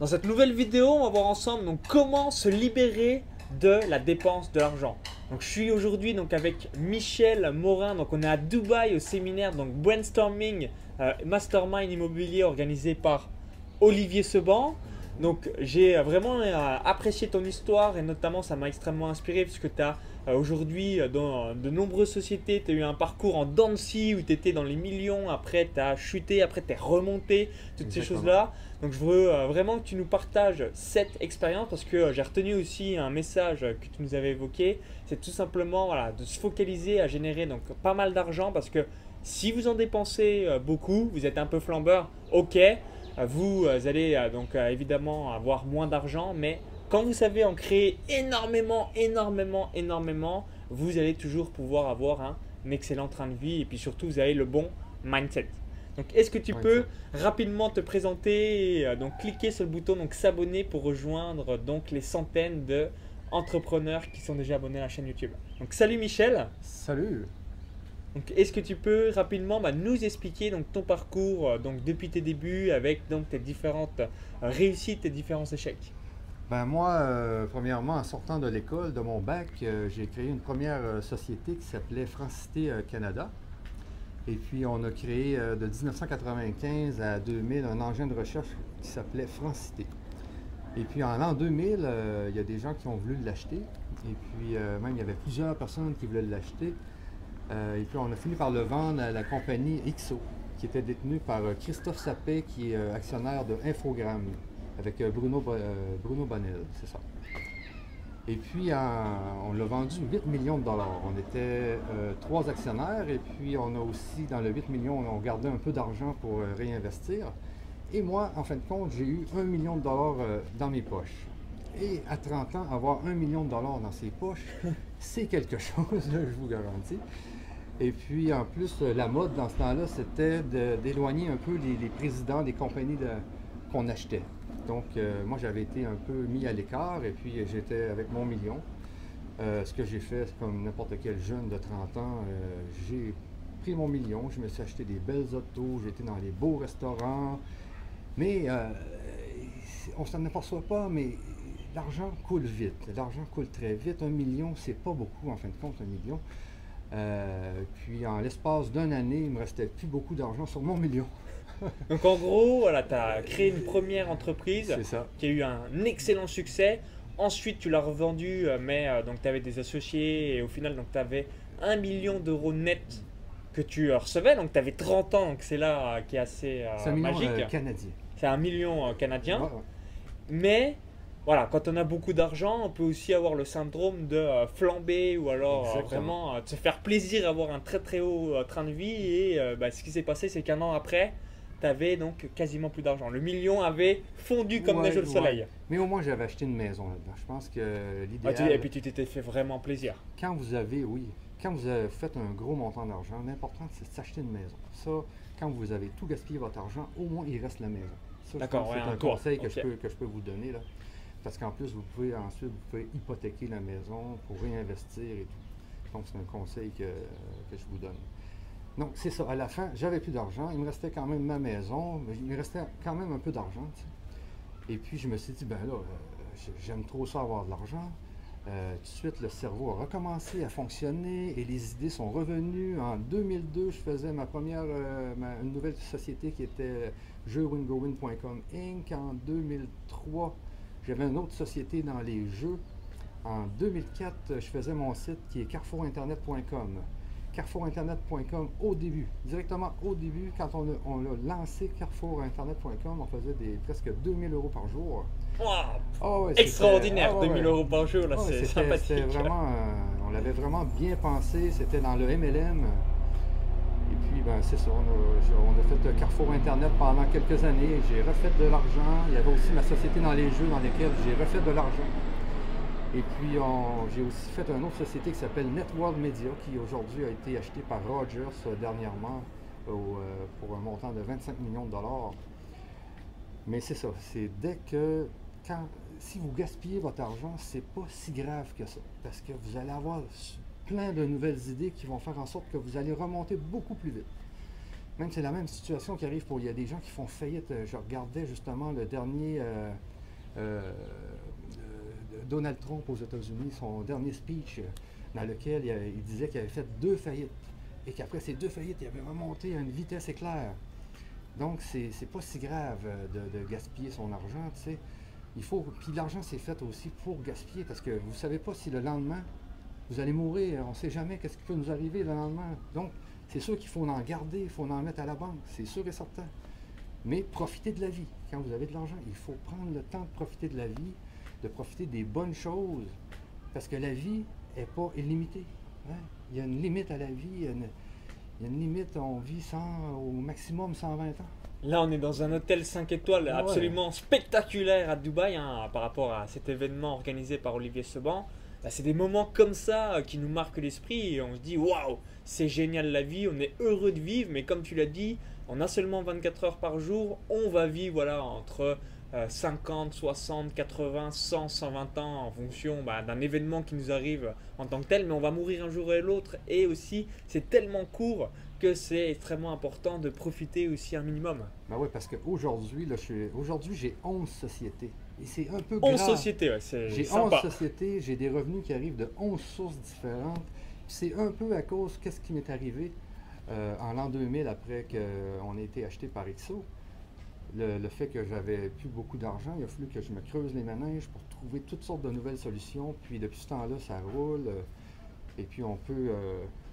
Dans cette nouvelle vidéo, on va voir ensemble donc, comment se libérer de la dépense de l'argent. Donc je suis aujourd'hui avec Michel Morin, donc on est à Dubaï au séminaire donc brainstorming mastermind immobilier organisé par Olivier Seban. Donc j'ai vraiment apprécié ton histoire et notamment ça m'a extrêmement inspiré puisque tu as aujourd'hui dans de nombreuses sociétés, tu as eu un parcours en dents de scie où tu étais dans les millions, après tu as chuté, après tu es remonté, toutes Exactement. Ces choses-là. Donc je veux vraiment que tu nous partages cette expérience parce que j'ai retenu aussi un message que tu nous avais évoqué, c'est tout simplement voilà, de se focaliser à générer donc, pas mal d'argent parce que si vous en dépensez beaucoup, vous êtes un peu flambeur, ok. Vous allez donc évidemment avoir moins d'argent, mais quand vous savez en créer énormément, vous allez toujours pouvoir avoir un excellent train de vie et puis surtout vous avez le bon mindset. Donc est-ce que tu peux rapidement te présenter et donc cliquer sur le bouton donc s'abonner pour rejoindre donc les centaines d'entrepreneurs qui sont déjà abonnés à la chaîne YouTube. Donc salut Michel. Salut. Donc, est-ce que tu peux rapidement nous expliquer donc, ton parcours depuis tes débuts avec donc, tes différentes réussites et différents échecs? Moi, premièrement, en sortant de l'école, de mon bac, j'ai créé une première société qui s'appelait Francité Canada. Et puis, on a créé de 1995 à 2000 un engin de recherche qui s'appelait Francité. Et puis, en l'an 2000, il y a des gens qui ont voulu l'acheter. Et puis, même, il y avait plusieurs personnes qui voulaient l'acheter. Et puis on a fini par le vendre à la compagnie Ixo, qui était détenue par Christophe Sapet, qui est actionnaire de Infogramme, avec Bruno Bonnel, c'est ça. Et puis on l'a vendu 8 millions de dollars. On était 3 actionnaires et puis on a aussi, dans le 8 millions, on gardait un peu d'argent pour réinvestir. Et moi, en fin de compte, j'ai eu 1 million de dollars dans mes poches. Et à 30 ans, avoir 1 million de dollars dans ses poches, c'est quelque chose, je vous garantis. Et puis, en plus, la mode dans ce temps-là, c'était d'éloigner un peu les présidents des compagnies qu'on achetait. Donc, moi, j'avais été un peu mis à l'écart et puis j'étais avec mon million. Ce que j'ai fait, comme n'importe quel jeune de 30 ans, j'ai pris mon million, je me suis acheté des belles autos, j'étais dans les beaux restaurants. Mais, on s'en aperçoit pas, mais... L'argent coule vite, l'argent coule très vite. 1 million, c'est pas beaucoup en fin de compte, 1 million. Puis en l'espace d'une année, il me restait plus beaucoup d'argent sur mon million. Donc en gros, voilà, tu as créé une première entreprise qui a eu un excellent succès. Ensuite, tu l'as revendue, mais tu avais des associés et au final, tu avais 1 million d'euros net que tu recevais. Donc tu avais 30 ans, donc c'est là qui est assez magique. C'est 1 million canadien. C'est 1 million canadien. Ouais, ouais. Mais… Voilà, quand on a beaucoup d'argent, on peut aussi avoir le syndrome de flamber ou alors vraiment de se faire plaisir, avoir un très très haut train de vie. Et ce qui s'est passé, c'est qu'un an après, tu avais donc quasiment plus d'argent. Le million avait fondu comme neige au soleil. Mais au moins, j'avais acheté une maison là-dedans. Je pense que l'idéal… Et puis, tu t'étais fait vraiment plaisir. Quand vous avez, quand vous avez fait un gros montant d'argent, l'important, c'est de s'acheter une maison. Ça, quand vous avez tout gaspillé votre argent, au moins, il reste la maison. D'accord, ouais, c'est un conseil que je peux vous donner là. Parce qu'en plus, vous pouvez ensuite hypothéquer la maison pour réinvestir et tout. Donc, c'est un conseil que je vous donne. Donc, c'est ça. À la fin, j'avais plus d'argent. Il me restait quand même ma maison. Mais il me restait quand même un peu d'argent. Et puis, je me suis dit, j'aime trop ça avoir de l'argent. Tout de suite, le cerveau a recommencé à fonctionner et les idées sont revenues. En 2002, je faisais ma première, une nouvelle société qui était jeuxwingowin.com inc. En 2003, j'avais une autre société dans les jeux. En 2004, je faisais mon site qui est carrefourinternet.com. Carrefourinternet.com au début, directement au début, quand on l'a lancé carrefourinternet.com, on faisait presque 2000 € par jour. Wow! Oh, ouais, extraordinaire, 2000 € par jour, là, c'est sympathique. Vraiment, on l'avait vraiment bien pensé, c'était dans le MLM. Et puis, c'est ça, on a fait Carrefour Internet pendant quelques années. J'ai refait de l'argent. Il y avait aussi ma société dans les jeux dans lesquels j'ai refait de l'argent. Et puis, j'ai aussi fait une autre société qui s'appelle Networld Media, qui aujourd'hui a été achetée par Rogers dernièrement pour un montant de 25 millions de dollars. Mais c'est ça, c'est si vous gaspillez votre argent, c'est pas si grave que ça, parce que vous allez avoir plein de nouvelles idées qui vont faire en sorte que vous allez remonter beaucoup plus vite. Même c'est la même situation qui arrive pour... Il y a des gens qui font faillite. Je regardais justement le dernier... Donald Trump aux États-Unis, son dernier speech dans lequel il disait qu'il avait fait 2 faillites et qu'après ces 2 faillites, il avait remonté à une vitesse éclair. Donc, c'est pas si grave de gaspiller son argent, tu sais. Il faut... Puis l'argent, c'est fait aussi pour gaspiller parce que vous savez pas si le lendemain, vous allez mourir. On sait jamais qu'est-ce qui peut nous arriver le lendemain. Donc, c'est sûr qu'il faut en garder, il faut en mettre à la banque, c'est sûr et certain. Mais profitez de la vie. Quand vous avez de l'argent, il faut prendre le temps de profiter de la vie, de profiter des bonnes choses, parce que la vie n'est pas illimitée. Hein? Il y a une limite à la vie, il y a une limite, on vit 100, au maximum 120 ans. Là, on est dans un hôtel 5 étoiles absolument spectaculaire à Dubaï, hein, par rapport à cet événement organisé par Olivier Seban. Là, c'est des moments comme ça qui nous marquent l'esprit et on se dit « Waouh, c'est génial la vie, on est heureux de vivre », mais comme tu l'as dit, on a seulement 24 heures par jour, on va vivre voilà, entre 50, 60, 80, 100, 120 ans en fonction d'un événement qui nous arrive en tant que tel, mais on va mourir un jour et l'autre. Et aussi, c'est tellement court que c'est extrêmement important de profiter aussi un minimum. Ben oui, parce qu'aujourd'hui, j'ai 11 sociétés. Et c'est un peu grave. 11 sociétés, ouais, c'est sympa. J'ai 11 sociétés, j'ai des revenus qui arrivent de 11 sources différentes. C'est un peu à cause qu'est-ce qui m'est arrivé en l'an 2000 après qu'on ait été acheté par Ixo. Le fait que j'avais plus beaucoup d'argent, il a fallu que je me creuse les manèges pour trouver toutes sortes de nouvelles solutions. Puis depuis ce temps-là, ça roule. Et puis on peut...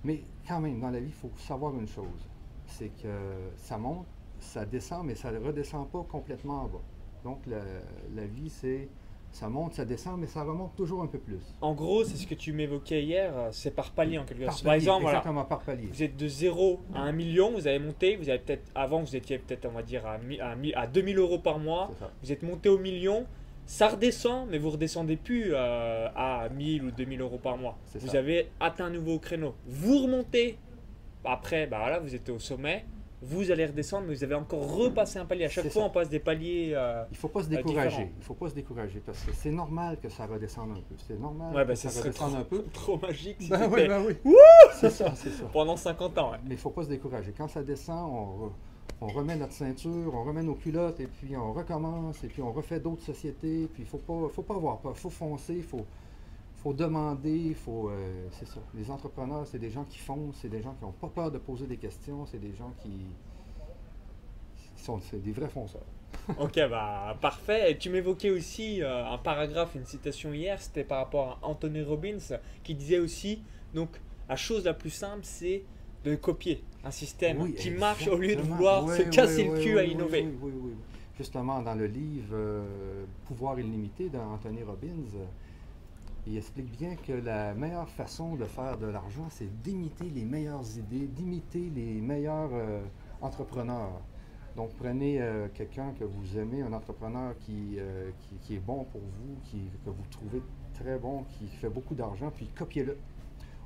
Mais quand même, dans la vie, il faut savoir une chose. C'est que ça monte, ça descend, mais ça ne redescend pas complètement en bas. Donc la vie, c'est... Ça monte, ça descend, mais ça remonte toujours un peu plus. En gros, c'est ce que tu m'évoquais hier, c'est par palier en quelque sorte. Par exemple, exactement, par palier. Vous êtes de 0 à 1 million, vous avez monté, vous avez peut-être, avant vous étiez peut-être, on va dire, à 2 000 euros par mois, vous êtes monté au million, ça redescend, mais vous ne redescendez plus à 1000 ou 2000 euros par mois. Vous avez atteint un nouveau créneau. Vous remontez, après, bah voilà, vous êtes au sommet. Vous allez redescendre, mais vous avez encore repassé un palier. À chaque fois, on passe des paliers. Il ne faut pas se décourager. Il faut pas se décourager parce que c'est normal que ça redescende un peu. C'est normal que ça redescende un peu. Trop magique. Si oui. C'est ça, c'est ça. Pendant 50 ans. Ouais. Mais il ne faut pas se décourager. Quand ça descend, on remet notre ceinture, on remet nos culottes et puis on recommence et puis on refait d'autres sociétés. Puis il faut pas avoir peur. Il faut foncer, il faut demander, c'est ça. Les entrepreneurs, c'est des gens qui font, c'est des gens qui n'ont pas peur de poser des questions, c'est des gens qui sont des vrais fonceurs. Ok, bah parfait. Et tu m'évoquais aussi un paragraphe, une citation hier, c'était par rapport à Anthony Robbins qui disait aussi, donc la chose la plus simple, c'est de copier un système qui marche au lieu de vouloir se casser le cul à innover. Oui. Justement, dans le livre Pouvoir illimité d'Anthony Robbins, il explique bien que la meilleure façon de faire de l'argent, c'est d'imiter les meilleures idées, d'imiter les meilleurs entrepreneurs. Donc, prenez quelqu'un que vous aimez, un entrepreneur qui est bon pour vous, que vous trouvez très bon, qui fait beaucoup d'argent, puis copiez-le.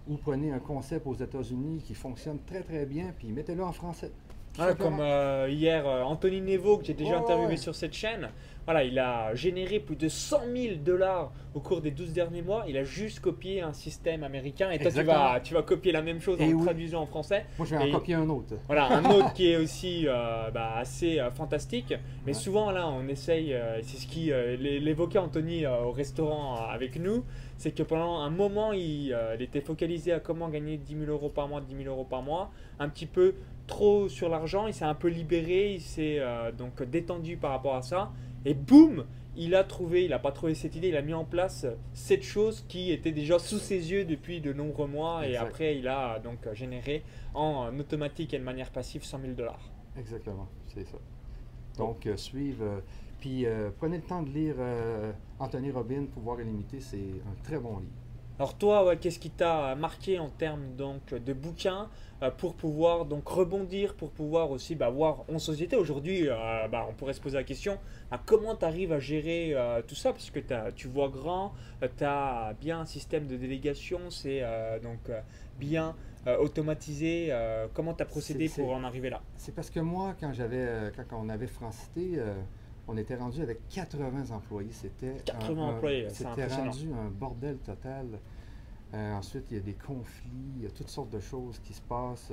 Ou prenez un concept aux États-Unis qui fonctionne très très bien, puis mettez-le en français. Ah, comme hier, Anthony Nevo, que j'ai déjà interviewé sur cette chaîne, voilà, il a généré plus de 100 000 $ au cours des 12 derniers mois. Il a juste copié un système américain et toi, tu vas copier la même chose en le traduisant en français. Moi, je vais en copier un autre. Voilà, un autre qui est aussi assez fantastique. Mais souvent, là, on essaye, c'est ce qui l'évoquait Anthony au restaurant avec nous, c'est que pendant un moment, il était focalisé à comment gagner 10 000 € par mois, 10 000 € par mois, un petit peu trop sur l'argent, il s'est un peu libéré, il s'est donc détendu par rapport à ça et boum, il n'a pas trouvé cette idée, il a mis en place cette chose qui était déjà sous ses yeux depuis de nombreux mois. Exact. Et après il a donc généré en automatique et de manière passive 100 000 $. Exactement, c'est ça. Donc prenez le temps de lire Anthony Robbins, Pouvoir illimité, c'est un très bon livre. Alors toi, qu'est-ce qui t'a marqué en termes donc, de bouquins pour pouvoir donc, rebondir, pour pouvoir aussi voir en société aujourd'hui, on pourrait se poser la question comment tu arrives à gérer tout ça, parce que tu vois grand, tu as bien un système de délégation, c'est bien automatisé, comment tu as procédé pour en arriver là? C'est parce que moi, quand on avait Francité, on était rendu avec 80 employés. C'était 80 employés, c'est impressionnant. C'était rendu un bordel total. Ensuite, il y a des conflits, il y a toutes sortes de choses qui se passent.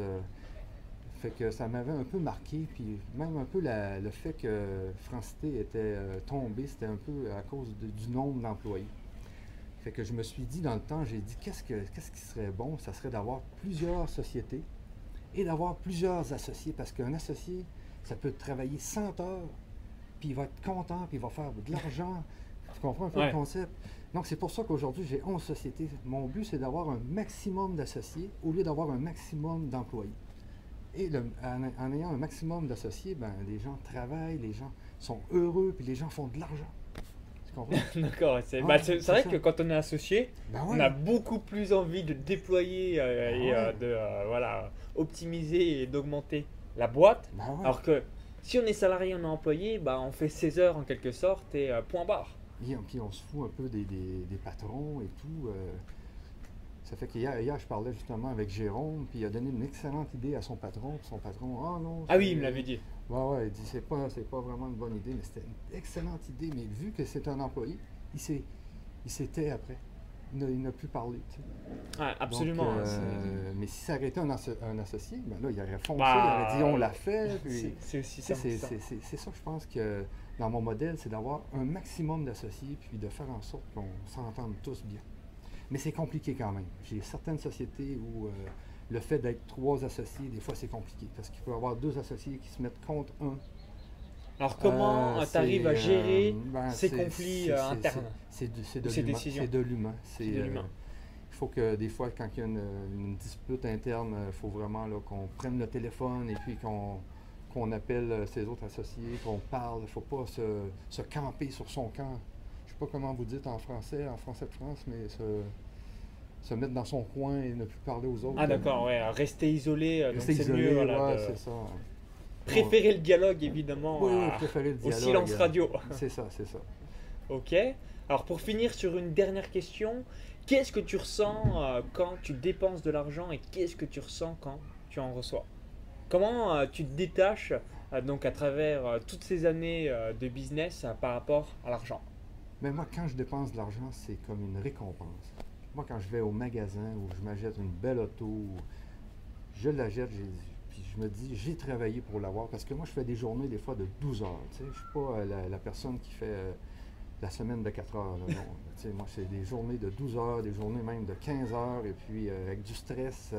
Fait que ça m'avait un peu marqué, puis même un peu le fait que Francité était tombée, c'était un peu à cause du nombre d'employés. Fait que je me suis dit dans le temps, j'ai dit qu'est-ce qui serait bon? Ça serait d'avoir plusieurs sociétés et d'avoir plusieurs associés, parce qu'un associé, ça peut travailler 100 heures, puis il va être content, puis il va faire de l'argent. Tu comprends un peu le concept? Donc c'est pour ça qu'aujourd'hui j'ai 11 sociétés. Mon but c'est d'avoir un maximum d'associés au lieu d'avoir un maximum d'employés. Et en ayant un maximum d'associés, ben, les gens travaillent, les gens sont heureux, puis les gens font de l'argent. Tu comprends? D'accord. C'est vrai que quand on est associé, ben ouais, on a beaucoup plus envie de déployer et de voilà, optimiser et d'augmenter la boîte. Ben ouais. Alors que si on est salarié, on est employé, ben, on fait 16 heures en quelque sorte et point barre. Et puis on se fout un peu des patrons et tout. Ça fait qu'hier, je parlais justement avec Jérôme, puis il a donné une excellente idée à son patron. Puis son patron, ah non. Ah oui, il me l'avait dit. Ouais, il dit, c'est pas vraiment une bonne idée, mais c'était une excellente idée. Mais vu que c'est un employé, il s'était après. Il n'a plus parlé. Tu sais. Ah, absolument. Donc, mais si ça avait été un associé, ben là, il aurait foncé, bah, il aurait dit, on l'a fait. C'est aussi ça. C'est ça, je pense que dans mon modèle, c'est d'avoir un maximum d'associés, puis de faire en sorte qu'on s'entende tous bien. Mais c'est compliqué quand même. J'ai certaines sociétés où le fait d'être 3 associés, des fois, c'est compliqué. Parce qu'il peut y avoir 2 associés qui se mettent contre un. Alors comment tu arrives à gérer ces conflits internes? C'est de l'humain. Il faut que des fois, quand il y a une dispute interne, il faut vraiment qu'on prenne le téléphone et puis qu'on appelle ses autres associés, qu'on parle. Il ne faut pas se camper sur son camp. Pas comment vous dites en français de France, mais se mettre dans son coin et ne plus parler aux autres. Ah d'accord, ouais, rester isolé, c'est mieux. Voilà, ouais, c'est ça. Préférer le dialogue, évidemment, préférer le dialogue, au silence radio. C'est ça, c'est ça. OK. Alors pour finir sur une dernière question, qu'est-ce que tu ressens quand tu dépenses de l'argent et qu'est-ce que tu ressens quand tu en reçois? Comment tu te détaches donc à travers toutes ces années de business par rapport à l'argent? Mais moi, quand je dépense de l'argent, c'est comme une récompense. Moi, quand je vais au magasin ou je m'achète une belle auto, je l'achète, puis je me dis, j'ai travaillé pour l'avoir. Parce que moi, je fais des journées, des fois, de 12 heures. Je ne suis pas la personne qui fait la semaine de 4 heures. Là, non. Moi, c'est des journées de 12 heures, des journées même de 15 heures, et puis avec du stress.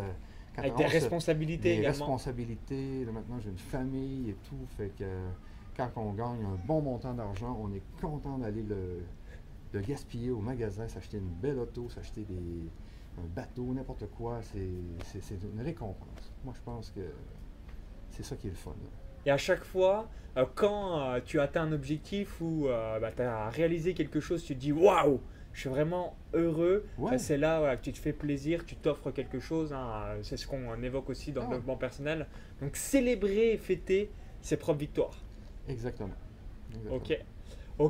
Avec des responsabilités également. Des responsabilités. Là, maintenant, j'ai une famille et tout, fait que... Quand on gagne un bon montant d'argent, on est content d'aller le gaspiller au magasin, s'acheter une belle auto, s'acheter un bateau, n'importe quoi. C'est une récompense. Moi, je pense que c'est ça qui est le fun. Et à chaque fois, quand tu atteins un objectif ou tu as réalisé quelque chose, tu te dis « Waouh, je suis vraiment heureux », c'est là que tu te fais plaisir, tu t'offres quelque chose. Hein, c'est ce qu'on évoque aussi dans le développement personnel. Donc, célébrer et fêter ses propres victoires. Exactement. Ok,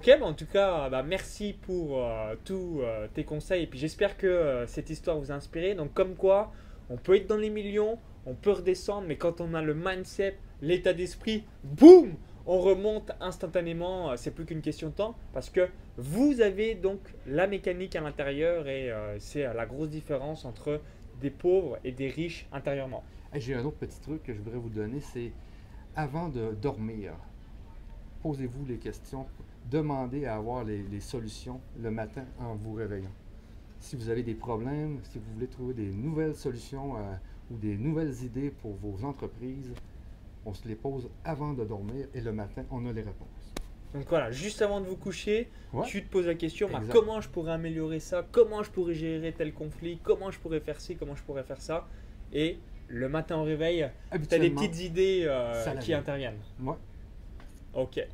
bah en tout cas, merci pour tous tes conseils. Et puis j'espère que cette histoire vous a inspiré. Donc comme quoi, on peut être dans les millions, on peut redescendre, mais quand on a le mindset, l'état d'esprit, boum, on remonte instantanément. C'est plus qu'une question de temps parce que vous avez donc la mécanique à l'intérieur et c'est la grosse différence entre des pauvres et des riches intérieurement. Hey, j'ai un autre petit truc que je voudrais vous donner, c'est avant de dormir. Posez-vous les questions, demandez à avoir les solutions le matin en vous réveillant. Si vous avez des problèmes, si vous voulez trouver des nouvelles solutions ou des nouvelles idées pour vos entreprises, on se les pose avant de dormir et le matin, on a les réponses. Donc voilà, juste avant de vous coucher, tu te poses la question, comment je pourrais améliorer ça? Comment je pourrais gérer tel conflit? Comment je pourrais faire ci? Comment je pourrais faire ça? Et le matin au réveil, tu as des petites idées qui interviennent. Ouais. Ok.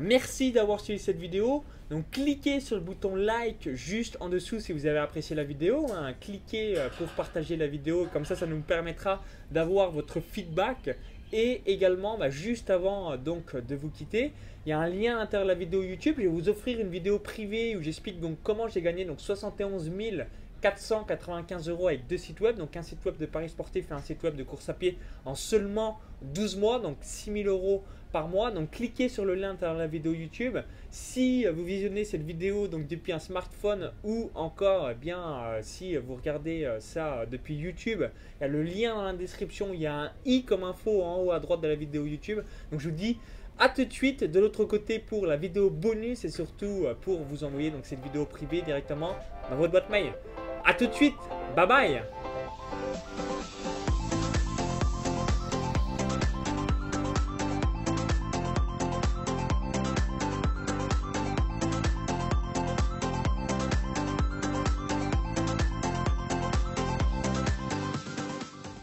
Merci d'avoir suivi cette vidéo. Donc, cliquez sur le bouton like juste en dessous si vous avez apprécié la vidéo. Cliquez pour partager la vidéo. Comme ça, ça nous permettra d'avoir votre feedback. Et également, juste avant donc, de vous quitter, il y a un lien à l'intérieur de la vidéo YouTube. Je vais vous offrir une vidéo privée où j'explique donc comment j'ai gagné donc 71 495 € avec 2 sites web, donc un site web de paris sportifs et un site web de course à pied en seulement 12 mois, donc 6 000 € par mois. Donc cliquez sur le lien dans la vidéo YouTube. Si vous visionnez cette vidéo donc depuis un smartphone ou encore eh bien si vous regardez ça depuis YouTube, il y a le lien dans la description, il y a un i comme info en haut à droite de la vidéo YouTube. Donc je vous dis à tout de suite de l'autre côté pour la vidéo bonus et surtout pour vous envoyer donc cette vidéo privée directement dans votre boîte mail. À tout de suite, bye bye.